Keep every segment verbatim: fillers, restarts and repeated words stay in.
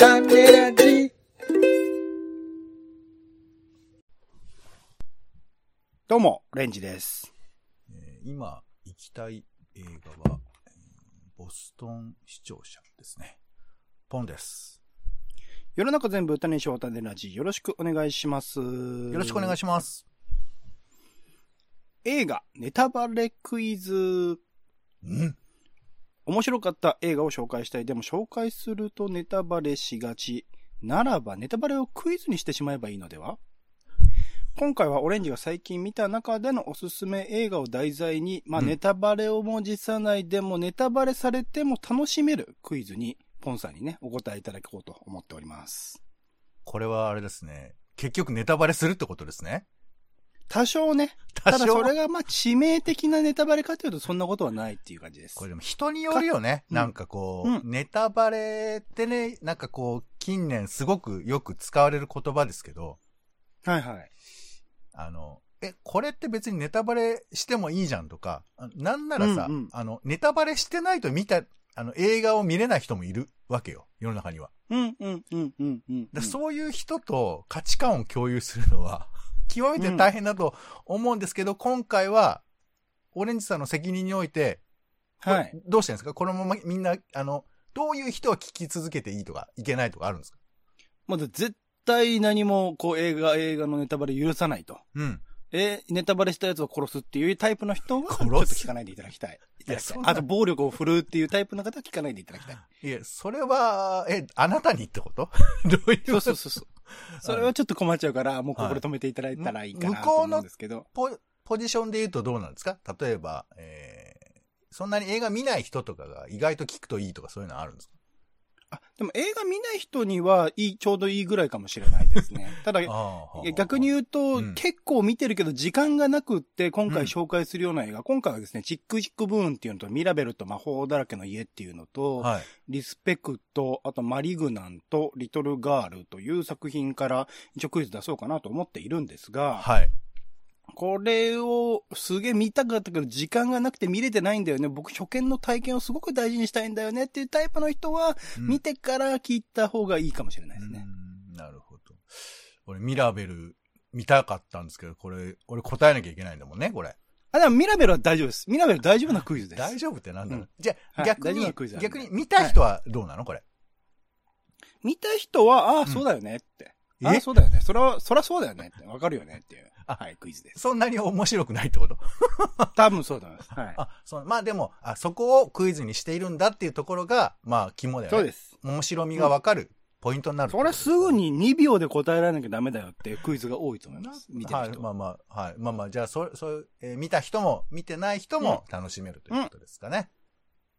タネラジ。どうもレンジです、えー、今行きたい映画は、えー、ボストン視聴者ですね。ポンです。世の中全部歌にしようタネラジ、よろしくお願いします。よろしくお願いします。映画ネタバレクイズ。うん面白かった映画を紹介したい。でも紹介するとネタバレしがち。ならばネタバレをクイズにしてしまえばいいのでは。今回はオレンジが最近見た中でのおすすめ映画を題材に、まあ、ネタバレをも辞さない、うん、でもネタバレされても楽しめるクイズにポンさんにねお答えいただこうと思っております。これはあれですね、結局ネタバレするってことですね。多少ね。多少。ただそれがまあ致命的なネタバレかというとそんなことはないっていう感じです。これでも人によるよね。なんかこう、うん、ネタバレってね、なんかこう近年すごくよく使われる言葉ですけど。はいはい。あの、え、これって別にネタバレしてもいいじゃんとか、なんならさ、うんうん、あの、ネタバレしてないと見た、あの映画を見れない人もいるわけよ。世の中には。うんうんうんうんうん、うん。だそういう人と価値観を共有するのは、極めて大変だと思うんですけど、うん、今回は、オレンジさんの責任において、はい。どうしてるんですか？このままみんな、あの、どういう人は聞き続けていいとか、いけないとかあるんですか？まず絶対何も、こう、映画、映画のネタバレ許さないと。うん。え、ネタバレしたやつを殺すっていうタイプの人は、ちょっと聞かないでいただきたい。いや、そう。あと、暴力を振るうっていうタイプの方は聞かないでいただきたい。いや、それは、え、あなたにってこと？どういうこと？そうそうそう。それはちょっと困っちゃうから、もうこれ止めていただいたらいいかなと思うんですけど。向こうの ポ, ポジションで言うとどうなんですか？例えば、えー、そんなに映画見ない人とかが意外と聞くといいとかそういうのあるんですか？あ、でも映画見ない人にはいい、ちょうどいいぐらいかもしれないですね。ただ、逆に言うと、うん、結構見てるけど時間がなくって、今回紹介するような映画、うん、今回はですね、チックチックブーンっていうのと、ミラベルと魔法だらけの家っていうのと、はい、リスペクト、あとマリグナント、リトルガールという作品から、一応クイズ出そうかなと思っているんですが、はい。これをすげえ見たかったけど時間がなくて見れてないんだよね。僕初見の体験をすごく大事にしたいんだよねっていうタイプの人は見てから聞いた方がいいかもしれないですね。うん、なるほど。俺ミラベル見たかったんですけど、これ俺答えなきゃいけないんだもんね、これ。あ、でもミラベルは大丈夫です。ミラベル大丈夫なクイズです。大丈夫ってなんだろう。うん、じゃあ、はい、逆に逆に見た人はどうなのこれ。見た人はああ、うん、そうだよねって。ああそうだよね。そら、そらそうだよねって。わかるよねっていう。あ、はい、クイズです。そんなに面白くないってこと多分そうだな。はい。あ、そう、まあでも、あ、そこをクイズにしているんだっていうところが、まあ、肝だよね。そうです。面白みがわかるポイントになる、ね。それすぐににびょうで答えられなきゃダメだよっていうクイズが多いと思います。見てる人。はい、まあまあ、はい。まあまあ、じゃあ、そう、そう、えー、見た人も、見てない人も楽しめるということですかね。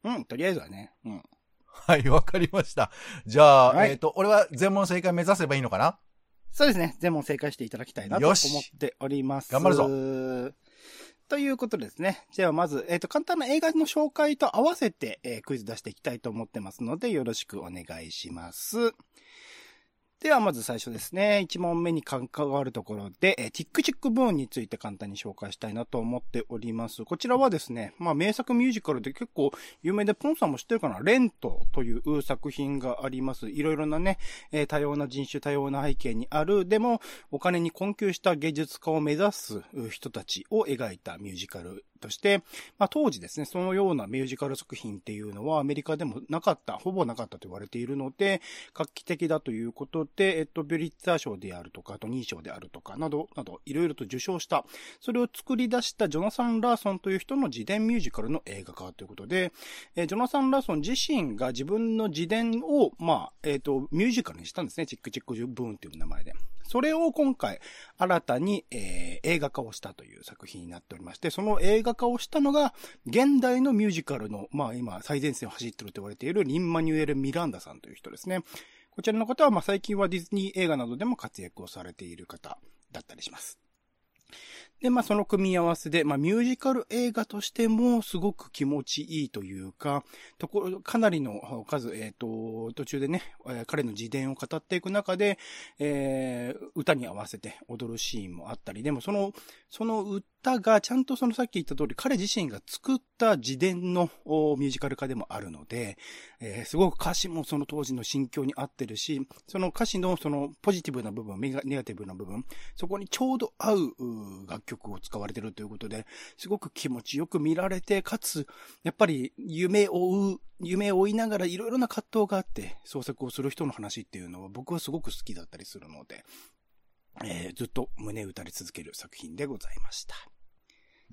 うん、うん、とりあえずはね。うん。はい、わかりました。じゃあ、はい、えっと、俺は全問正解目指せばいいのかな？そうですね。全問正解していただきたいなと思っております。頑張るぞ。ということですね。じゃあまず、えっと、簡単な映画の紹介と合わせて、えー、クイズ出していきたいと思ってますので、よろしくお願いします。ではまず最初ですね。いち問目に関わるところで、えー、チックチックブーンについて簡単に紹介したいなと思っております。こちらはですね、まあ名作ミュージカルで結構有名で、ポンさんも知ってるかな？レントという作品があります。いろいろなね、えー、多様な人種、多様な背景にある、でもお金に困窮した芸術家を目指す人たちを描いたミュージカルとして、まあ当時ですね、そのようなミュージカル作品っていうのはアメリカでもなかった、ほぼなかったと言われているので、画期的だということで、で、えっと、ビュリッツァー賞であるとか、あとにい賞であるとか、など、など、いろいろと受賞した、それを作り出したジョナサン・ラーソンという人の自伝ミュージカルの映画化ということで、えー、ジョナサン・ラーソン自身が自分の自伝を、まあ、えっと、ミュージカルにしたんですね。チックチックブーンという名前で。それを今回、新たに、えー、映画化をしたという作品になっておりまして、その映画化をしたのが、現代のミュージカルの、まあ今、最前線を走ってると言われているリン・マニュエル・ミランダさんという人ですね。こちらの方は、まあ、最近はディズニー映画などでも活躍をされている方だったりします。で、まあ、その組み合わせで、まあ、ミュージカル映画としてもすごく気持ちいいというか、とこ、かなりの数、えっと、途中でね、彼の自伝を語っていく中で、えー、歌に合わせて踊るシーンもあったり、でもその、その歌、方がちゃんとそのさっき言った通り彼自身が作った自伝のミュージカル化でもあるので、えー、すごく歌詞もその当時の心境に合ってるし、その歌詞のそのポジティブな部分、ネガティブな部分、そこにちょうど合う楽曲を使われてるということで、すごく気持ちよく見られて、かつやっぱり夢を追う夢を追いながらいろいろな葛藤があって創作をする人の話っていうのは僕はすごく好きだったりするので、えー、ずっと胸打たれ続ける作品でございました。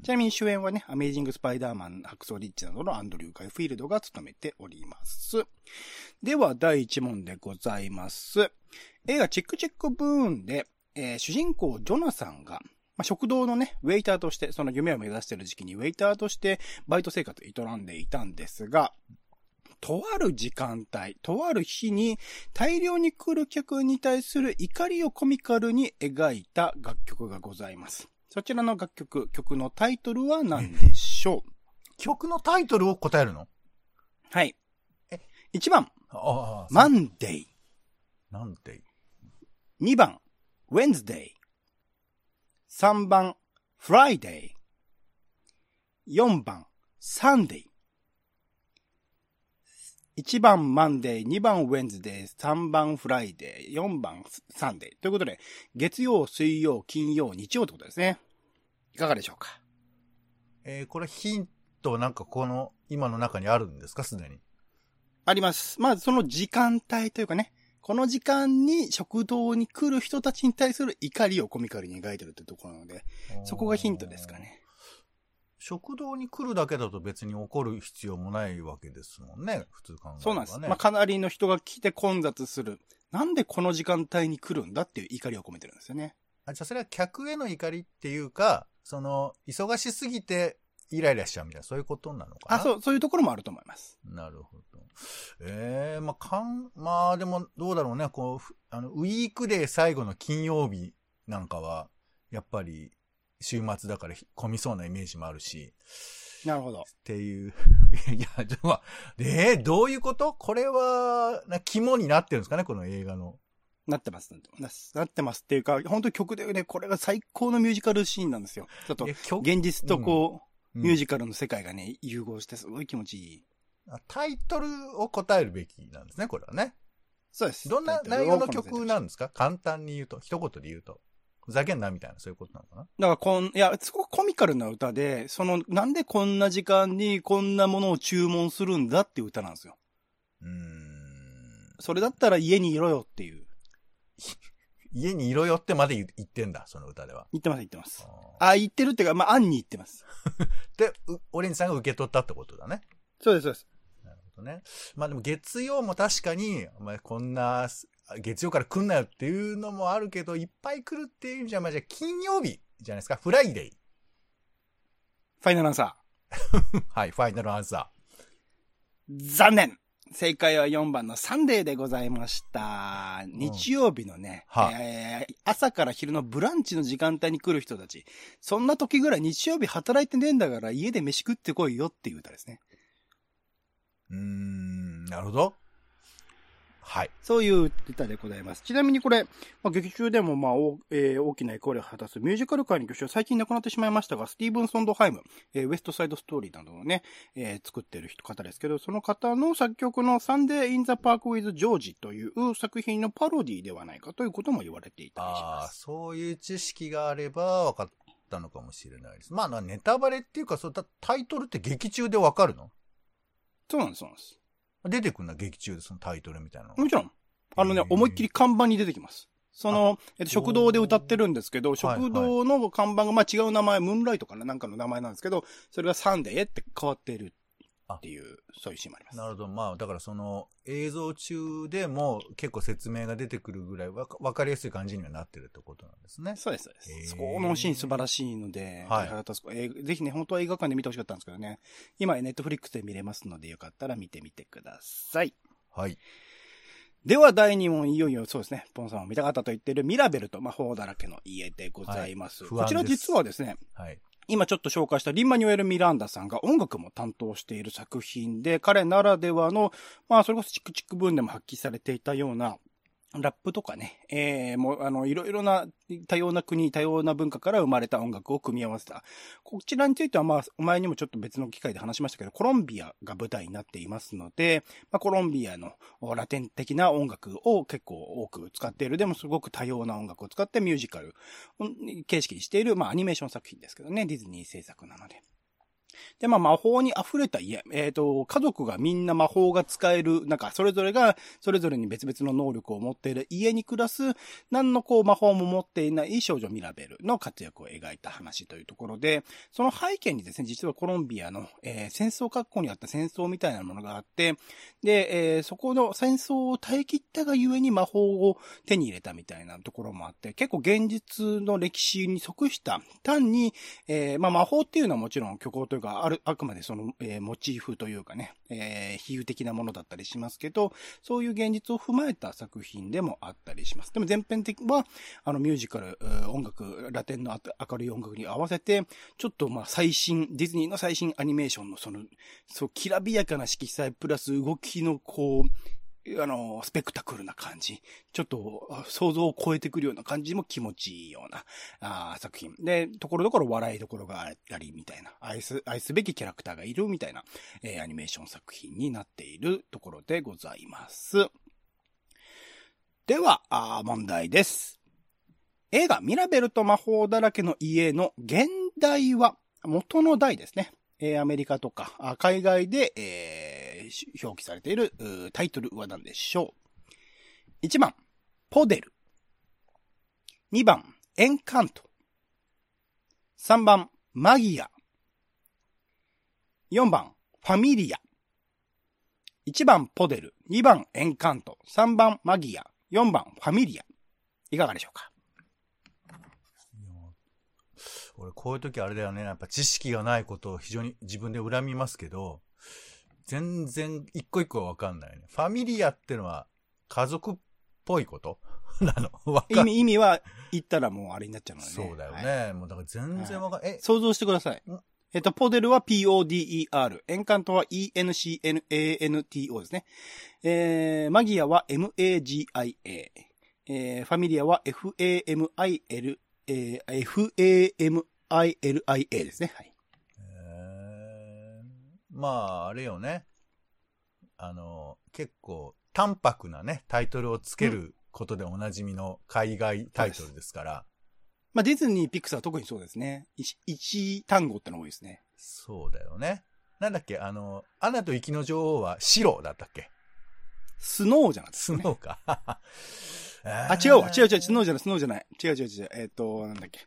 ちなみに主演はね、アメイジング・スパイダーマン、ハクソー・リッチなどのアンドリュー・ガイフィールドが務めております。では、だいいち問でございます。映画チックチックブーンで、えー、主人公ジョナサンが、まあ、食堂のね、ウェイターとして、その夢を目指している時期にウェイターとしてバイト生活を営んでいたんですが、とある時間帯、とある日に大量に来る客に対する怒りをコミカルに描いた楽曲がございます。そちらの楽曲、曲のタイトルは何でしょう？曲のタイトルを答えるの？はい。え、いちばん、マンデイ。マンデイ。にばん、ウェンズデイ。さんばん、フライデイ。よんばん、サンデイ。いちばんマンデー、にばんウェンズデー、さんばんフライデー、よんばんサンデー。ということで、月曜、水曜、金曜、日曜ってことですね。いかがでしょうか？えー、これヒントなんかこの、今の中にあるんですか、すでに？あります。まあ、その時間帯というかね、この時間に食堂に来る人たちに対する怒りをコミカルに描いてるってところなので、そこがヒントですかね。食堂に来るだけだと別に怒る必要もないわけですもんね、普通考えればね。そうなんです。まあ、かなりの人が来て混雑する。なんでこの時間帯に来るんだっていう怒りを込めてるんですよね。あ、じゃあそれは客への怒りっていうか、その、忙しすぎてイライラしちゃうみたいな、そういうことなのかな。あ、そう、そういうところもあると思います。なるほど。ええー、まあ、かん、まあでもどうだろうね、こう、あの、ウィークデー最後の金曜日なんかは、やっぱり、週末だから混みそうなイメージもあるし。なるほど。っていう。いや、じゃあ、えー、どういうこと？これは、な、肝になってるんですかね、この映画の。なってます、なってます。なってますっていうか、本当に曲でね、これが最高のミュージカルシーンなんですよ。ちょっと、現実とこう、うん、ミュージカルの世界がね、融合してすごい気持ちいい。タイトルを答えるべきなんですね、これはね。そうです。どんな内容の曲なんですか？簡単に言うと、一言で言うと。ふざけんなみたいな、そういうことなのかな？だからこん、いや、すごくコミカルな歌で、その、なんでこんな時間にこんなものを注文するんだっていう歌なんですよ。うーん。それだったら家にいろよっていう。家にいろよってまで言ってんだ、その歌では。言ってます、言ってます。ああ、言ってるっていうか、まあ、案に言ってます。で、オレンジさんが受け取ったってことだね。そうです、そうです。なるほどね。まあでも月曜も確かに、お前こんな、月曜から来んなよっていうのもあるけど、いっぱい来るっていう意味じゃ、まあ、じゃあ金曜日じゃないですか。フライデー。ファイナルアンサー。はい、ファイナルアンサー。残念。正解はよんばんのサンデーでございました。うん、日曜日のね、はあえー、朝から昼のブランチの時間帯に来る人たち。そんな時ぐらい日曜日働いてねえんだから家で飯食ってこいよっていう歌ですね。うーん、なるほど。はい。そういう歌でございます。ちなみにこれ、まあ、劇中でもまあ、えー、大きな役割を果たすミュージカル界の巨匠、最近亡くなってしまいましたが、スティーブン・ソンドハイム、えー、ウエストサイドストーリーなどをね、えー、作ってる人方ですけど、その方の作曲のサンデー・イン・ザ・パーク・ウィズ・ジョージという作品のパロディではないかということも言われていたりします。ああ、そういう知識があれば分かったのかもしれないです。まあ、ネタバレっていうか、そうだ、タイトルって劇中で分かるの？そうなんです、そうなんです。出てくるな、劇中でそのタイトルみたいなの。もちろん。あのね、思いっきり看板に出てきます。その、えっと、食堂で歌ってるんですけど、食堂の看板が、まあ、違う名前、ムーンライトかななんかの名前なんですけど、それがサンデーって変わっているっていう、そういうシーンもあります。なるほど。まあ、だからその、映像中でも結構説明が出てくるぐらいわかりやすい感じにはなってるってことなんですね。そうです、そうです。そこのシーン素晴らしいので、はい、ぜひね、本当は映画館で見てほしかったんですけどね、今、ネットフリックスで見れますので、よかったら見てみてください。はい。では、だいに問、いよいよ、そうですね、ポンさんを見たかったと言っているミラベルと魔法だらけの家でございます。はい、不安です。こちら実はですね、はい今ちょっと紹介したリン・マニュエル・ミランダさんが音楽も担当している作品で、彼ならではの、まあそれこそチックチックブーンでも発揮されていたような、ラップとかね、えー、もうあのいろいろな多様な国、多様な文化から生まれた音楽を組み合わせた。こちらについてはまあ前にもちょっと別の機会で話しましたけど、コロンビアが舞台になっていますので、まあ、コロンビアのラテン的な音楽を結構多く使っている、でもすごく多様な音楽を使ってミュージカル形式にしている、まあアニメーション作品ですけどね、ディズニー制作なので。で、まあ、魔法に溢れた家、えっと、家族がみんな魔法が使える、なんか、それぞれが、それぞれに別々の能力を持っている家に暮らす、何のこう、魔法も持っていない少女ミラベルの活躍を描いた話というところで、その背景にですね、実はコロンビアの、えー、戦争、過去にあった戦争みたいなものがあって、で、えー、そこの戦争を耐え切ったがゆえに魔法を手に入れたみたいなところもあって、結構現実の歴史に即した、単に、えー、まあ、魔法っていうのはもちろん虚構というか、ある、あくまでその、えー、モチーフというかね、えー、比喩的なものだったりしますけど、そういう現実を踏まえた作品でもあったりします。でも前編的は、あのミュージカル、音楽、ラテンの明るい音楽に合わせて、ちょっとまあ最新、ディズニーの最新アニメーションのその、そう、きらびやかな色彩、プラス動きのこう、あの、スペクタクルな感じ。ちょっと、想像を超えてくるような感じも気持ちいいような、あ作品。で、ところどころ笑いどころがあり、みたいな。愛す、愛すべきキャラクターがいる、みたいな、えー、アニメーション作品になっているところでございます。では、あ問題です。映画、ミラベルと魔法だらけの家の現代は、元の題ですね。アメリカとか海外で、えー、表記されているタイトルは何でしょう。いちばんポデル、にばんエンカント、さんばんマギア、よんばんファミリア。いちばんポデル、にばんエンカント、さんばんマギア、よんばんファミリア。いかがでしょうか。俺こういう時あれだよね、やっぱ知識がないことを非常に自分で恨みますけど、全然一個一個は分かんないね。ファミリアってのは家族っぽいことなの意味、意味は言ったらもうあれになっちゃうのね。そうだよね、はい、もうだから全然分かんない、はい、想像してください。えっと、ポデルは ピーオーディーイーアール、 エンカントは イーエヌシーエヌエーエヌティーオー ですね、えー、マギアは エムエージーアイエー、 えー、ファミリアは エフエーエムアイエル、えー、エフエーエムアイエルアイエー ですね。はい。えー、まあ、あれよね。あの、結構、淡白なね、タイトルをつけることでおなじみの海外タイトルですから。うん、まあ、ディズニー、ピクサーは特にそうですね。一、一単語っての多いですね。そうだよね。なんだっけ、あの、アナと雪の女王はシロだったっけ？スノーじゃなくて、ね。スノーか。あ、違うわ。違う違う。スノーじゃない、スノーじゃない。違う違う違う。えっ、ー、と、なんだっけ。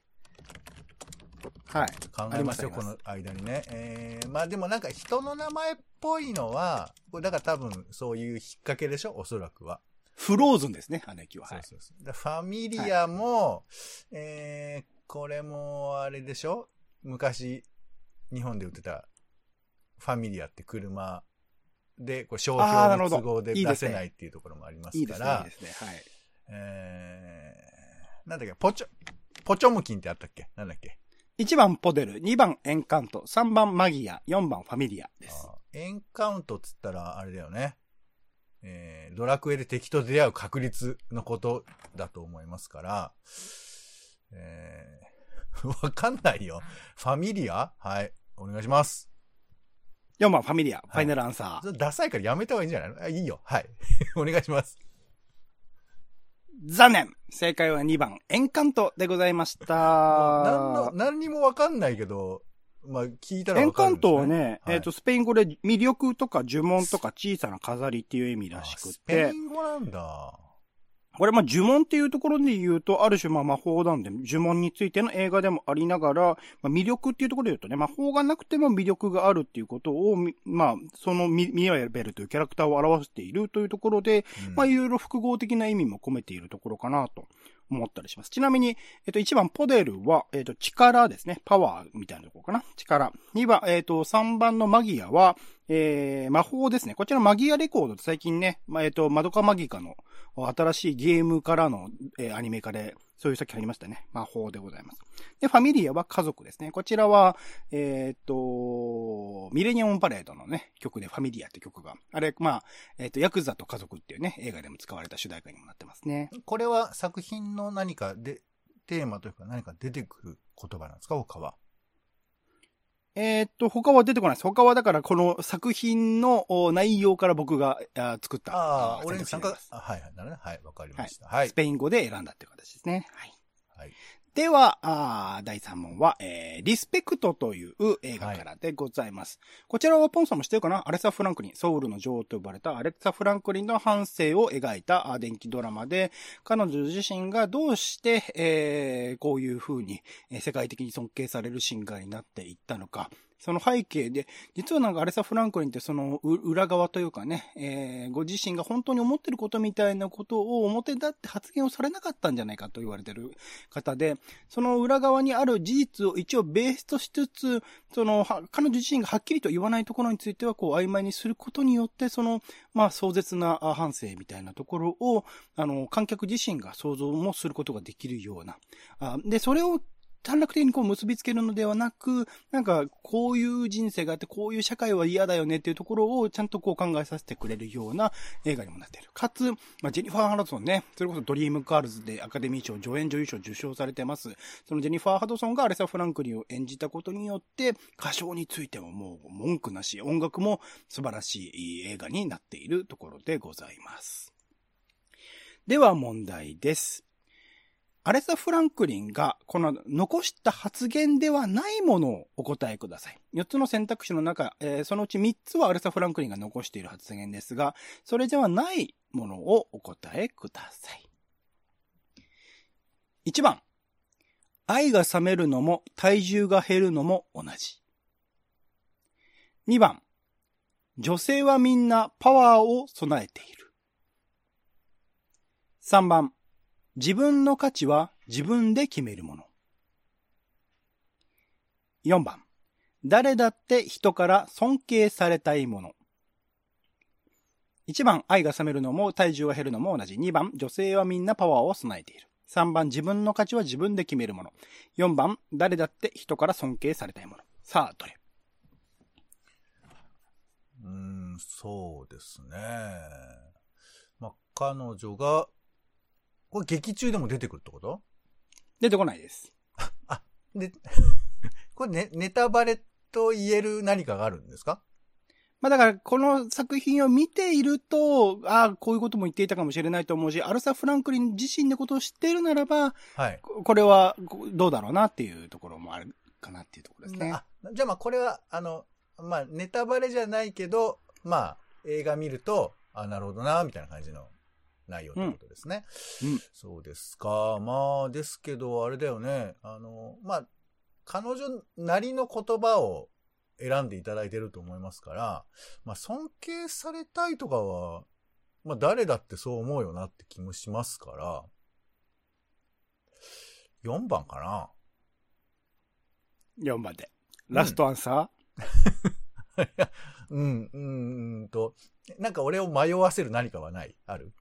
はい。考えますよ、この間にね。えー、まあでもなんか人の名前っぽいのは、だから多分そういう引っ掛けでしょ、おそらくは。フローズンですね、姉貴は。そうそうそう。だファミリアも、はい、えー、これもあれでしょ、昔、日本で売ってたファミリアって車で、こう商標の都合で出せないっていうところもありますから。いいですね、いいですね。はい。えー、なんだっけ、ポチョ、ポチョムキンってあったっけ、なんだっけ。いちばんポデル、にばんエンカウント、さんばんマギア、よんばんファミリアです。エンカウントっつったら、あれだよね。えー、ドラクエで敵と出会う確率のことだと思いますから、えー、わかんないよ。ファミリア？はい、お願いします。よんばんファミリア、はい、ファイナルアンサー。ダサいからやめた方がいいんじゃないの？あ、いいよ。はい。お願いします。残念。正解はにばん、エンカントでございました。何の、何にもわかんないけど、まあ、聞いたらわかるんですね。エンカントはね、はい、えっと、スペイン語で魅力とか呪文とか小さな飾りっていう意味らしくて。スペイン語なんだ。これ、まあ、呪文っていうところで言うと、ある種、まあ、魔法なんで、呪文についての映画でもありながら、まあ、魅力っていうところで言うとね、魔法がなくても魅力があるっていうことを、まあ、そのミラベルというキャラクターを表しているというところで、うん、まあ、いろいろ複合的な意味も込めているところかなと思ったりします。ちなみに、えっと、いちばん、ポデルは、えっと、力ですね。パワーみたいなところかな。力。にばん、えっと、さんばんのマギアは、えー、魔法ですね。こちらマギアレコードって最近ね、まあ、えっと、マドカマギカの新しいゲームからの、えー、アニメ化で、そういう作品ありましたね。魔法でございます。で、ファミリアは家族ですね。こちらは、えー、っと、ミレニアムパレードのね、曲でファミリアって曲が、あれ、まあ、えー、っと、ヤクザと家族っていうね、映画でも使われた主題歌にもなってますね。これは作品の何かで、テーマというか何か出てくる言葉なんですか、他は。えー、っと、他は出てこないです。他はだからこの作品の内容から僕が作った。ああ、俺に参加。はいはい、なるね。はい、わかりました、はい。はい。スペイン語で選んだっていう形ですね。はい。はい、ではあ、だいさん問は、えー、リスペクトという映画からでございます。はい、こちらはポンさんも知ってるかな？アレサ・フランクリン、ソウルの女王と呼ばれたアレサ・フランクリンの半生を描いた電気ドラマで、彼女自身がどうして、えー、こういう風に世界的に尊敬されるシンガーになっていったのか。その背景で、実はなんかアレサ・フランクリンってその裏側というかね、えー、ご自身が本当に思ってることみたいなことを表立って発言をされなかったんじゃないかと言われてる方で、その裏側にある事実を一応ベースとしつつ、その彼女自身がはっきりと言わないところについてはこう曖昧にすることによって、そのまあ壮絶な反省みたいなところを、あの観客自身が想像もすることができるような、あでそれを短絡的にこう結びつけるのではなく、なんかこういう人生があってこういう社会は嫌だよねっていうところをちゃんとこう考えさせてくれるような映画にもなっている。かつ、まあ、ジェニファー・ハドソンね、それこそドリームガールズでアカデミー賞助演女優賞受賞されてます。そのジェニファー・ハドソンがアレサ・フランクリンを演じたことによって歌唱についてももう文句なし、音楽も素晴らしい映画になっているところでございます。では問題です。アレサ・フランクリンがこの残した発言ではないものをお答えください。よっつの選択肢の中、えー、そのうちみっつはアレサ・フランクリンが残している発言ですが、それではないものをお答えください。いちばん、愛が冷めるのも体重が減るのも同じ。にばん、女性はみんなパワーを備えている。さんばん、自分の価値は自分で決めるもの。よんばん、誰だって人から尊敬されたいもの。いちばん、愛が冷めるのも体重が減るのも同じ。にばん、女性はみんなパワーを備えている。さんばん、自分の価値は自分で決めるもの。よんばん、誰だって人から尊敬されたいもの。さあ、どれ？うーん、そうですね。まあ、彼女がこれ劇中でも出てくるってこと？出てこないです。あ、で、これね、ネタバレと言える何かがあるんですか？まあだから、この作品を見ていると、ああ、こういうことも言っていたかもしれないと思うし、アレサ・フランクリン自身のことを知っているならば、はい、これはどうだろうなっていうところもあるかなっていうところですね。あ、じゃあまあこれは、あの、まあネタバレじゃないけど、まあ映画見ると、あ、なるほどな、みたいな感じの。内容ということですね、うんうん、そうですか。まあですけどあれだよね、あのまあ彼女なりの言葉を選んでいただいてると思いますから、まあ、尊敬されたいとかは、まあ、誰だってそう思うよなって気もしますからよんばんかな。よんばんでラストアンサー、うん、うんうんうんとなんか俺を迷わせる何かはない？ある？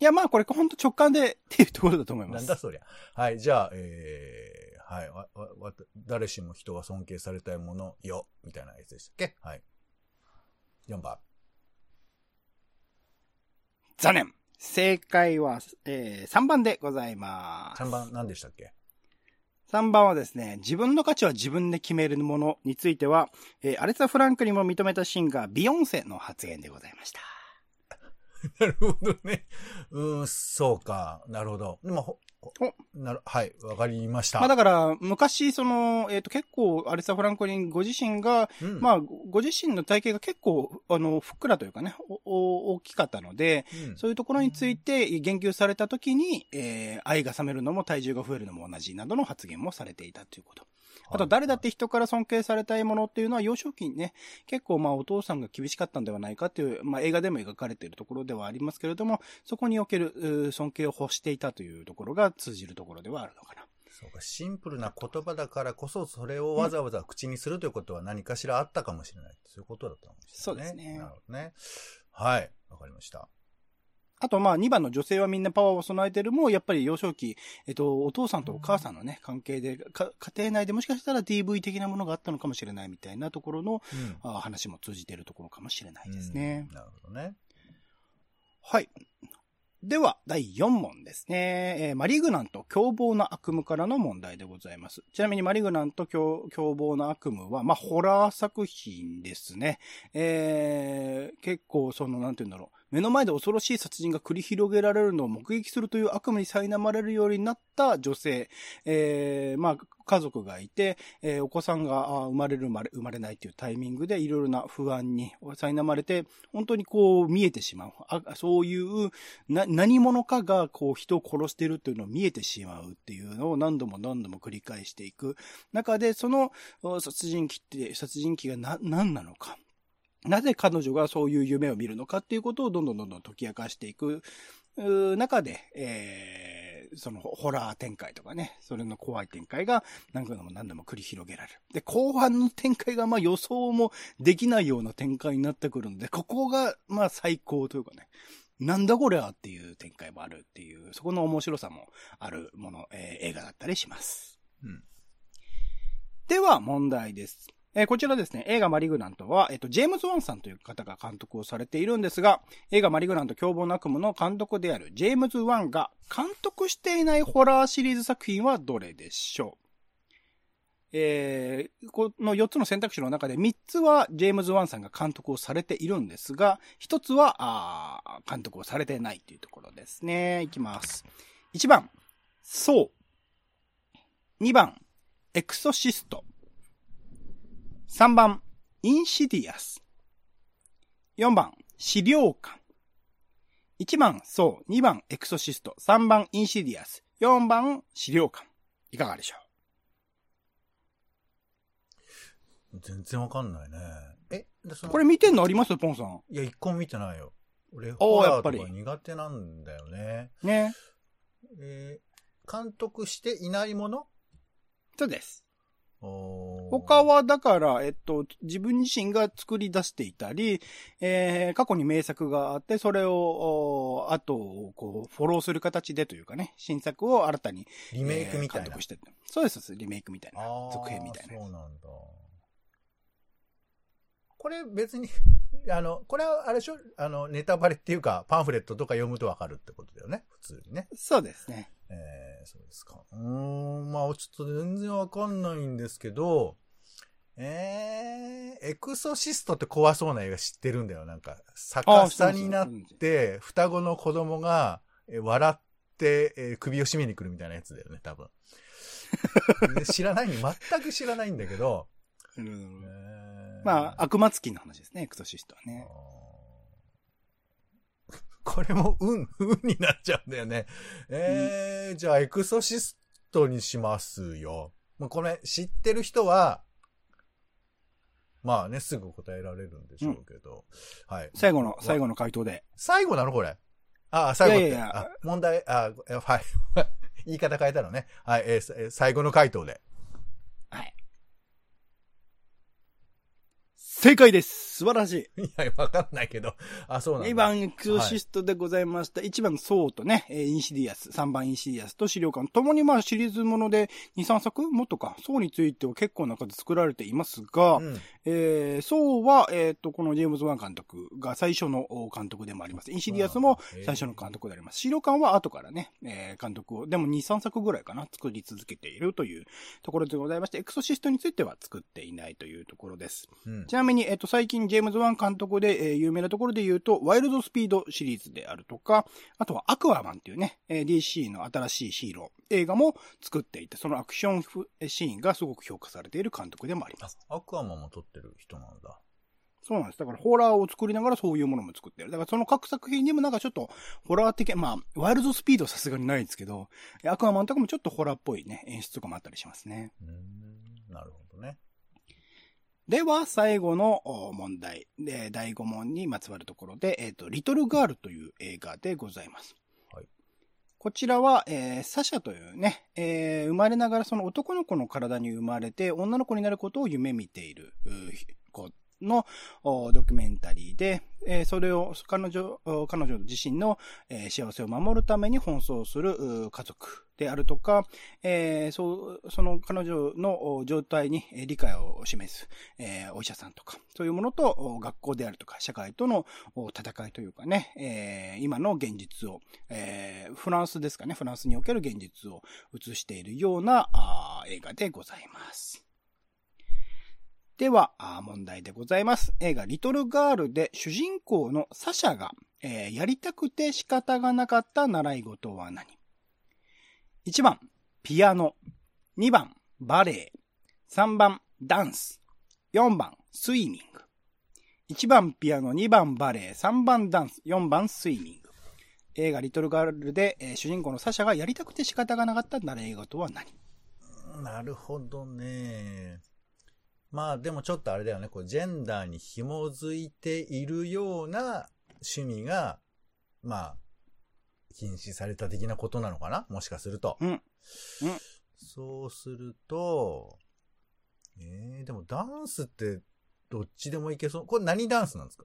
いや、まあ、これ、ほんと直感でっていうところだと思います。なんだそりゃ。はい、じゃあ、えー、はい、わ、わ、誰しも人は尊敬されたいものよ、みたいなやつでしたっけ？はい。よんばん。残念。正解は、えー、さんばんでございます。さんばん、何でしたっけ？さんばんはですね、自分の価値は自分で決めるものについては、えー、アレサ・フランクリンも認めたシンガー、ビヨンセの発言でございました。なるほどね。うん、そうか。なるほど。でも、なる、はい、わかりました。まあだから、昔、その、えっと、結構、アレサ・フランクリンご自身が、うん、まあ、ご自身の体型が結構、あの、ふっくらというかね、お大きかったので、うん、そういうところについて言及されたときに、うん、えー、愛が冷めるのも体重が増えるのも同じなどの発言もされていたということ。あと、誰だって人から尊敬されたいものっていうのは、幼少期にね、結構まあお父さんが厳しかったんではないかっていう、まあ映画でも描かれているところではありますけれども、そこにおける尊敬を欲していたというところが通じるところではあるのかな。そうか、シンプルな言葉だからこそそれをわざわざ口にするということは何かしらあったかもしれない、そういうことだったかもしれない、ね、そうですね。なるほどね。はい、わかりました。あと、まあ、にばんの女性はみんなパワーを備えてるも、やっぱり幼少期、えっと、お父さんとお母さんのね、関係で、か、家庭内でもしかしたら ディーブイ 的なものがあったのかもしれないみたいなところの、うん、あ話も通じているところかもしれないですね。うん、なるほどね。はい。では、だいよんもんですね、えー。マリグナント凶暴な悪夢からの問題でございます。ちなみにマリグナント凶暴な悪夢は、まあ、ホラー作品ですね。えー、結構、その、なんて言うんだろう。目の前で恐ろしい殺人が繰り広げられるのを目撃するという悪夢に苛まれるようになった女性、えー、まあ家族がいて、えー、お子さんが生まれる生まれ、生まれないというタイミングでいろいろな不安に苛まれて、本当にこう見えてしまう、あそういうな何者かがこう人を殺しているというのを見えてしまうっていうのを何度も何度も繰り返していく中で、その殺人鬼って殺人鬼がな何なのか。なぜ彼女がそういう夢を見るのかっていうことをどんどんどんどん解き明かしていく中で、えー、そのホラー展開とかね、それの怖い展開が何度も何度も繰り広げられる。で、後半の展開がまあ予想もできないような展開になってくるので、ここがまあ最高というかね、なんだこれはっていう展開もあるっていう、そこの面白さもあるもの、えー、映画だったりします。うん。では問題です。えー、こちらですね、映画マリグナントは、えっと、ジェームズ・ワンさんという方が監督をされているんですが、映画マリグナント凶暴な悪夢の監督であるジェームズ・ワンが監督していないホラーシリーズ作品はどれでしょう？えー、このよっつの選択肢の中でみっつはジェームズ・ワンさんが監督をされているんですが、ひとつは、あー、監督をされてないというところですね。いきます。いちばん、ソー。にばん、エクソシスト。さんばん、インシディアス。よんばん、資料館。いちばん、そう。にばん、エクソシスト。さんばん、インシディアス。よんばん、資料館。いかがでしょう？全然わかんないね。え、でそのこれ見てんのあります？ポンさん。いや、いっこも見てないよ。俺、ホラーとか苦手なんだよね。ね。えー、監督していないもの？そうです。他はだから、えっと、自分自身が作り出していたり、えー、過去に名作があって、それを、あと、こう、フォローする形でというかね、新作を新たに、リメイクみたいな。えー、監督してる。そうです、そうです。リメイクみたいな。続編みたいな。そうなんだ。これ別に、あの、これはあれでしょ、あの、ネタバレっていうか、パンフレットとか読むとわかるってことだよね、普通にね。そうですね。えー、そうですか。うーん、まあちょっと全然わかんないんですけど、えー、エクソシストって怖そうな映画知ってるんだよ。なんか、逆さになって、双子の子供が笑って首を絞めに来るみたいなやつだよね、多分。知らないに、全く知らないんだけど、えー、まあ、悪魔つきの話ですね、エクソシストはね。これも運、運になっちゃうんだよね。えー、じゃあエクソシストにしますよ。まあ、これ知ってる人は、まあね、すぐ答えられるんでしょうけど。うん、はい。最後の、最後の回答で。最後なのこれ。ああ、最後って。いやいや、あ、問題、あ、はい。言い方変えたのね。はい、えー、最後の回答で。はい。正解です。素晴らしい。いや、わかんないけど。あ、そうなんだ。にばん、エクソシストでございました。はい、いちばん、ソーとね、インシディアス。さんばん、インシディアスと資料館。ともにまあシリーズものでに、さんさくもっとか。ソーについては結構な数作られていますが、うん、えー、ソーは、えっと、このジェームズ・ワン監督が最初の監督でもあります。インシディアスも最初の監督であります。資料館は後からね、えー、監督を、でもに、さんさくぐらいかな、作り続けているというところでございまして、エクソシストについては作っていないというところです。うん、ちなみにえっと、最近ジェームズ・ワン監督で、えー、有名なところで言うとワイルドスピードシリーズであるとか、あとはアクアマンっていうね、えー、ディーシー の新しいヒーロー映画も作っていて、そのアクションシーンがすごく評価されている監督でもあります。アクアマンも撮ってる人なんだ。そうなんです。だからホラーを作りながらそういうものも作ってる。だからその各作品にもなんかちょっとホラー的、まあワイルドスピードはさすがにないんですけど、アクアマンとかもちょっとホラーっぽいね演出とかもあったりしますね。うーん、なるほどね。では、最後の問題。で、だいごもんにまつわるところで、えっと、リトルガールという映画でございます。はい。こちらは、えー、サシャというね、えー、生まれながらその男の子の体に生まれて女の子になることを夢見ている子のドキュメンタリーで、えー、それを彼女、彼女自身の、えー、幸せを守るために奔走する家族であるとか、えー、そ, その彼女の状態に理解を示す、えー、お医者さんとか、そういうものと学校であるとか、社会との戦いというかね、えー、今の現実を、えー、フランスですかね、フランスにおける現実を映しているような映画でございます。では、問題でございます。映画、リトルガールで主人公のサシャが、えー、やりたくて仕方がなかった習い事は何？いちばん、ピアノ。にばん、バレエ。さんばん、ダンス。よんばん、スイミング。いちばん、ピアノ。にばん、バレエ。さんばん、ダンス。よんばん、スイミング。映画、リトルガールで、えー、主人公のサシャがやりたくて仕方がなかった習い事は何？なるほどね。まあでもちょっとあれだよね。こうジェンダーに紐づいているような趣味が、まあ、禁止された的なことなのかな、もしかすると、うんうん、そうすると、えー、でもダンスってどっちでもいけそう。これ何ダンスなんですか？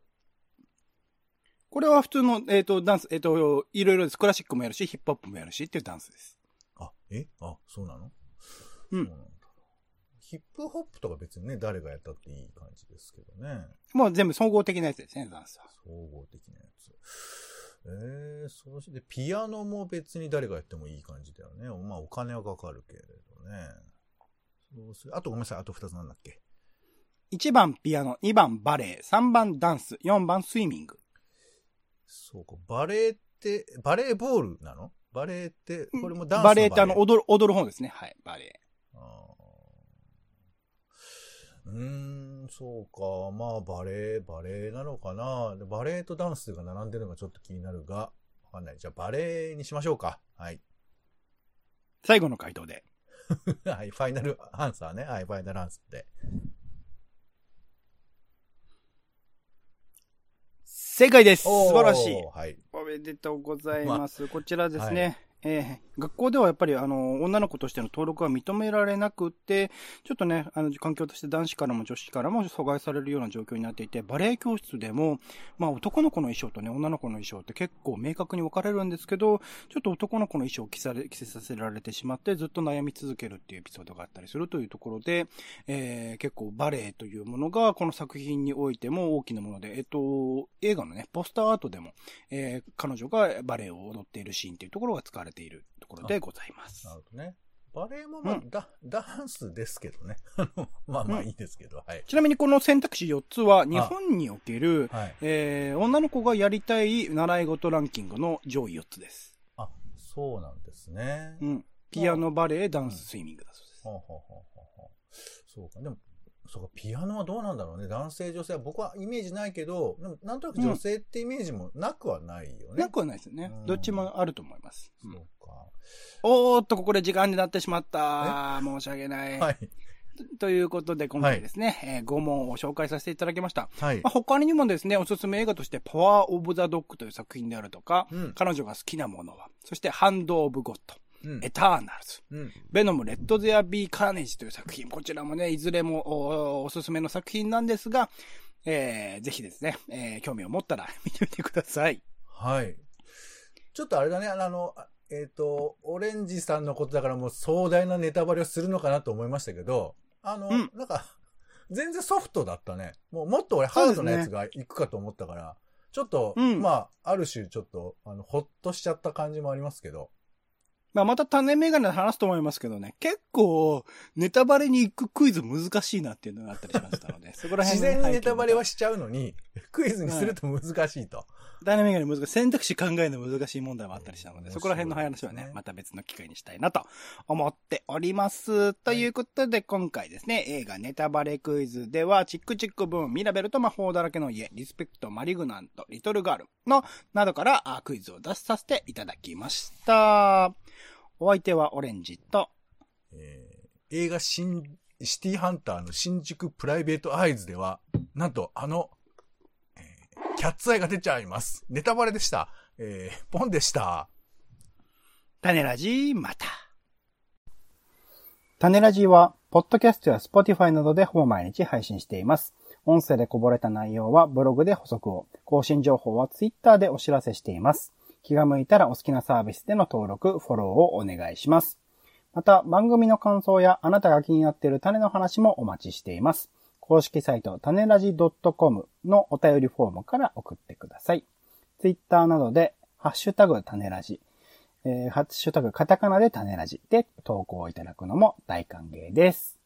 これは普通の、えーと、ダンス、えーと、いろいろです。クラシックもやるしヒップホップもやるしっていうダンスです。あ、えあ、そうなの、うん、そうなんだ。ヒップホップとか別にね、誰がやったっていい感じですけどね。もう全部総合的なやつですね、ダンスは。総合的なやつ。えー、そうして、ピアノも別に誰がやってもいい感じだよね。まあ、お金はかかるけれどね。そうする。あと、ごめんなさい。あとふたつなんだっけ。いちばんピアノ、にばんバレエ、さんばんダンス、よんばんスイミング。そうか。バレエって、バレーボールなの？バレエって、これもダンスのバレエ。バレエってあの、踊る、踊る方ですね。はい、バレエ。あうーん、そうか。まあ、バレー、バレーなのかな。バレーとダンスが並んでるのがちょっと気になるが、わかんない。じゃあ、バレーにしましょうか。はい。最後の回答で。はい、ファイナルアンサーね。はい、ファイナルアンサーで。正解です。素晴らしい。はい。おめでとうございます。ま、こちらですね。はい、えー、学校ではやっぱりあの女の子としての登録は認められなくて、ちょっとね、あの環境として男子からも女子からも阻害されるような状況になっていて、バレエ教室でも、まあ、男の子の衣装と、ね、女の子の衣装って結構明確に分かれるんですけど、ちょっと男の子の衣装を着され着せさせられてしまってずっと悩み続けるっていうエピソードがあったりするというところで、えー、結構バレエというものがこの作品においても大きなもので、えっと、映画の、ね、ポスターアートでも、えー、彼女がバレエを踊っているシーンというところが使われているところでございます。なるほどね。バレエもまあ、うん、ダンスですけどね。まあまあいいですけど、うん、はい。ちなみにこの選択肢よっつは日本における、はい、えー、女の子がやりたい習い事ランキングの上位よっつです。あ、そうなんですね。うん。ピアノ、バレエ、ダンス、スイミングだそうです。うん、はあはあはあ、そうか。でもそうか、ピアノはどうなんだろうね。男性女性は僕はイメージないけど、でもなんとなく女性ってイメージもなくはないよね、うん、なくはないですよね、うん、どっちもあると思います、うん、そうか。おーっと、ここで時間になってしまった。申し訳ない、はい、ということで今回ですね、はい、えー、ご問を紹介させていただきました、はい。まあ、他にもですね、おすすめ映画としてパワーオブザドッグという作品であるとか、うん、彼女が好きなものは、そしてハンドオブゴッド、うん、エターナルズ、うん、ベノムレッドゼアビーカーネージという作品、こちらもね、いずれも お, おすすめの作品なんですが、えー、ぜひですね、えー、興味を持ったら見てみてください。はい。ちょっとあれだね、あのえっ、ー、とオレンジさんのことだからもう壮大なネタバレをするのかなと思いましたけど、あの、うん、なんか全然ソフトだったね。もうもっと俺ハードなやつがいくかと思ったから、ね、ちょっと、うん、まあある種ちょっとあのほっとしちゃった感じもありますけど、まあ、また種メガネで話すと思いますけどね、結構ネタバレに行くクイズ難しいなっていうのがあったりしましたので、そこら辺自然にネタバレはしちゃうのにクイズにすると難しいと、はい、種メガネ難しい、選択肢考えるの難しい問題もあったりしたので、そこら辺の話は ね, ねまた別の機会にしたいなと思っておりますということで、今回ですね、映画ネタバレクイズではチックチックブーン、ミラベルと魔法だらけの家、リスペクト、マリグナント、リトルガールのなどからクイズを出させていただきました。お相手はオレンジと、えー、映画シンシティハンターの新宿プライベートアイズではなんとあの、えー、キャッツアイが出ちゃいます。ネタバレでした、えー、ポンでした。タネラジまた。タネラジは、ポッドキャストや Spotify などでほぼ毎日配信しています。音声でこぼれた内容はブログで補足を、更新情報は Twitter でお知らせしています。気が向いたらお好きなサービスでの登録、フォローをお願いします。また、番組の感想やあなたが気になっている種の話もお待ちしています。公式サイト、種ラジ .com のお便りフォームから送ってください。Twitter などで、ハッシュタグ種ラジ、えー、ハッシュタグカタカナで種ラジで投稿いただくのも大歓迎です。